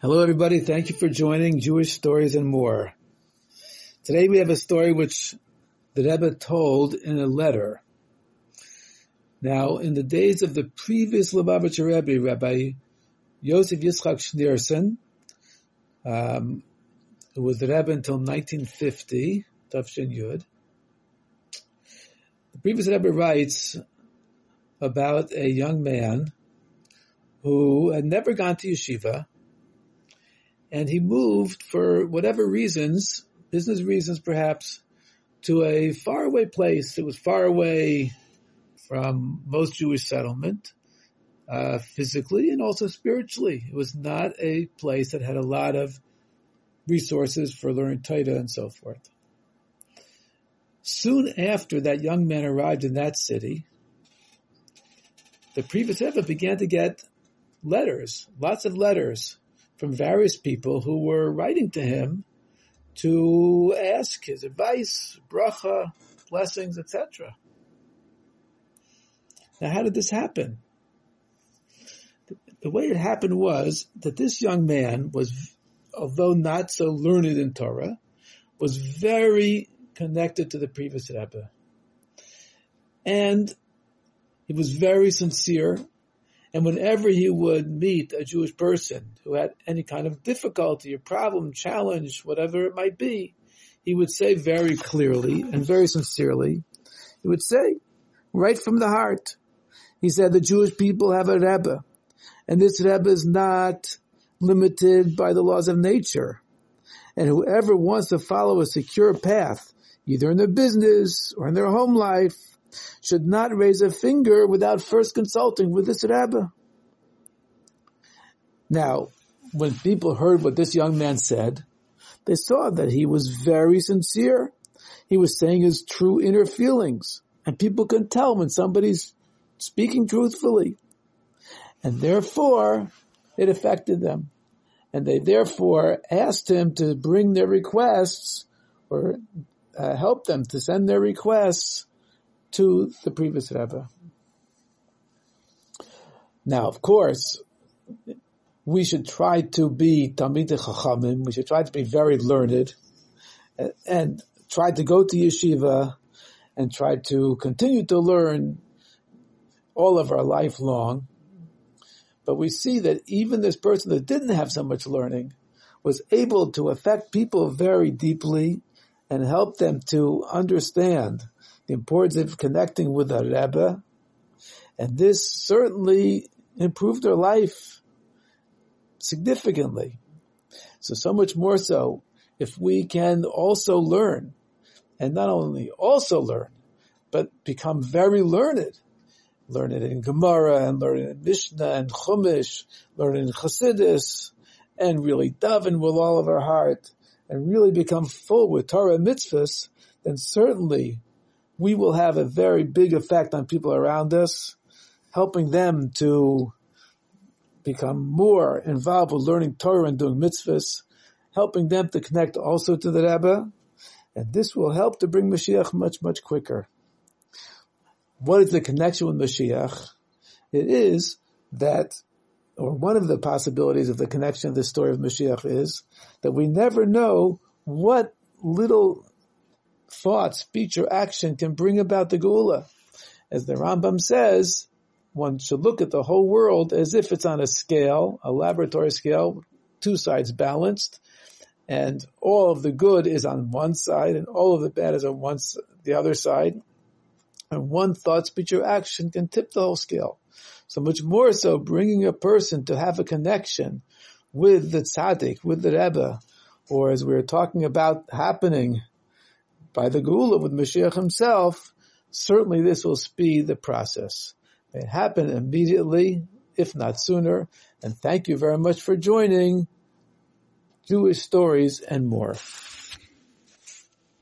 Hello, everybody. Thank you for joining Jewish Stories and More. Today we have a story which the Rebbe told in a letter. Now, in the days of the previous Lubavitcher Rebbe, Rabbi Yosef Yitzchak Schneerson, who was the Rebbe until 1950, Tav Shin Yud, the previous Rebbe writes about a young man who had never gone to yeshiva, and he moved for whatever reasons, business reasons perhaps, to a faraway place. It was far away from most Jewish settlement, physically and also spiritually. It was not a place that had a lot of resources for learning Torah and so forth. Soon after that young man arrived in that city, the previous Rebbe began to get letters, lots of letters, from various people who were writing to him to ask his advice, bracha, blessings, etc. Now, how did this happen? The way it happened was that this young man was, although not so learned in Torah, was very connected to the previous Rebbe. And he was very sincere. And whenever he would meet a Jewish person who had any kind of difficulty or problem, challenge, whatever it might be, he would say very clearly and very sincerely, he would say, right from the heart, he said, the Jewish people have a Rebbe, and this Rebbe is not limited by the laws of nature. And whoever wants to follow a secure path, either in their business or in their home life, should not raise a finger without first consulting with this Rebbe. Now, when people heard what this young man said, they saw that he was very sincere. He was saying his true inner feelings. And people can tell when somebody's speaking truthfully. And therefore, it affected them. And they therefore asked him to bring their requests or help them to send their requests to the previous Rebbe. Now, of course, we should try to be talmidei chachamim. We should try to be very learned and try to go to yeshiva and try to continue to learn all of our life long. But we see that even this person that didn't have so much learning was able to affect people very deeply and help them to understand the importance of connecting with a Rebbe, and this certainly improved their life significantly. So much more so if we can also learn, and not only also learn, but become very learned. Learn it in Gemara, and learn it in Mishnah, and Chumash, learn it in Chassidus, and really Daven with all of our heart, and really become full with Torah and mitzvahs, then certainly we will have a very big effect on people around us, helping them to become more involved with learning Torah and doing mitzvahs, helping them to connect also to the Rebbe, and this will help to bring Mashiach much, much quicker. What is the connection with Mashiach? It is that, or one of the possibilities of the connection of the story of Mashiach is, that we never know what little thought, speech, or action can bring about the geula. As the Rambam says, one should look at the whole world as if it's on a scale, a laboratory scale, two sides balanced, and all of the good is on one side, and all of the bad is on the other side. And one thought, speech, or action can tip the whole scale. So much more so, bringing a person to have a connection with the tzaddik, with the Rebbe, or as we were talking about happening by the geula with Mashiach himself, certainly this will speed the process. May it happen immediately, if not sooner. And thank you very much for joining Jewish Stories and More.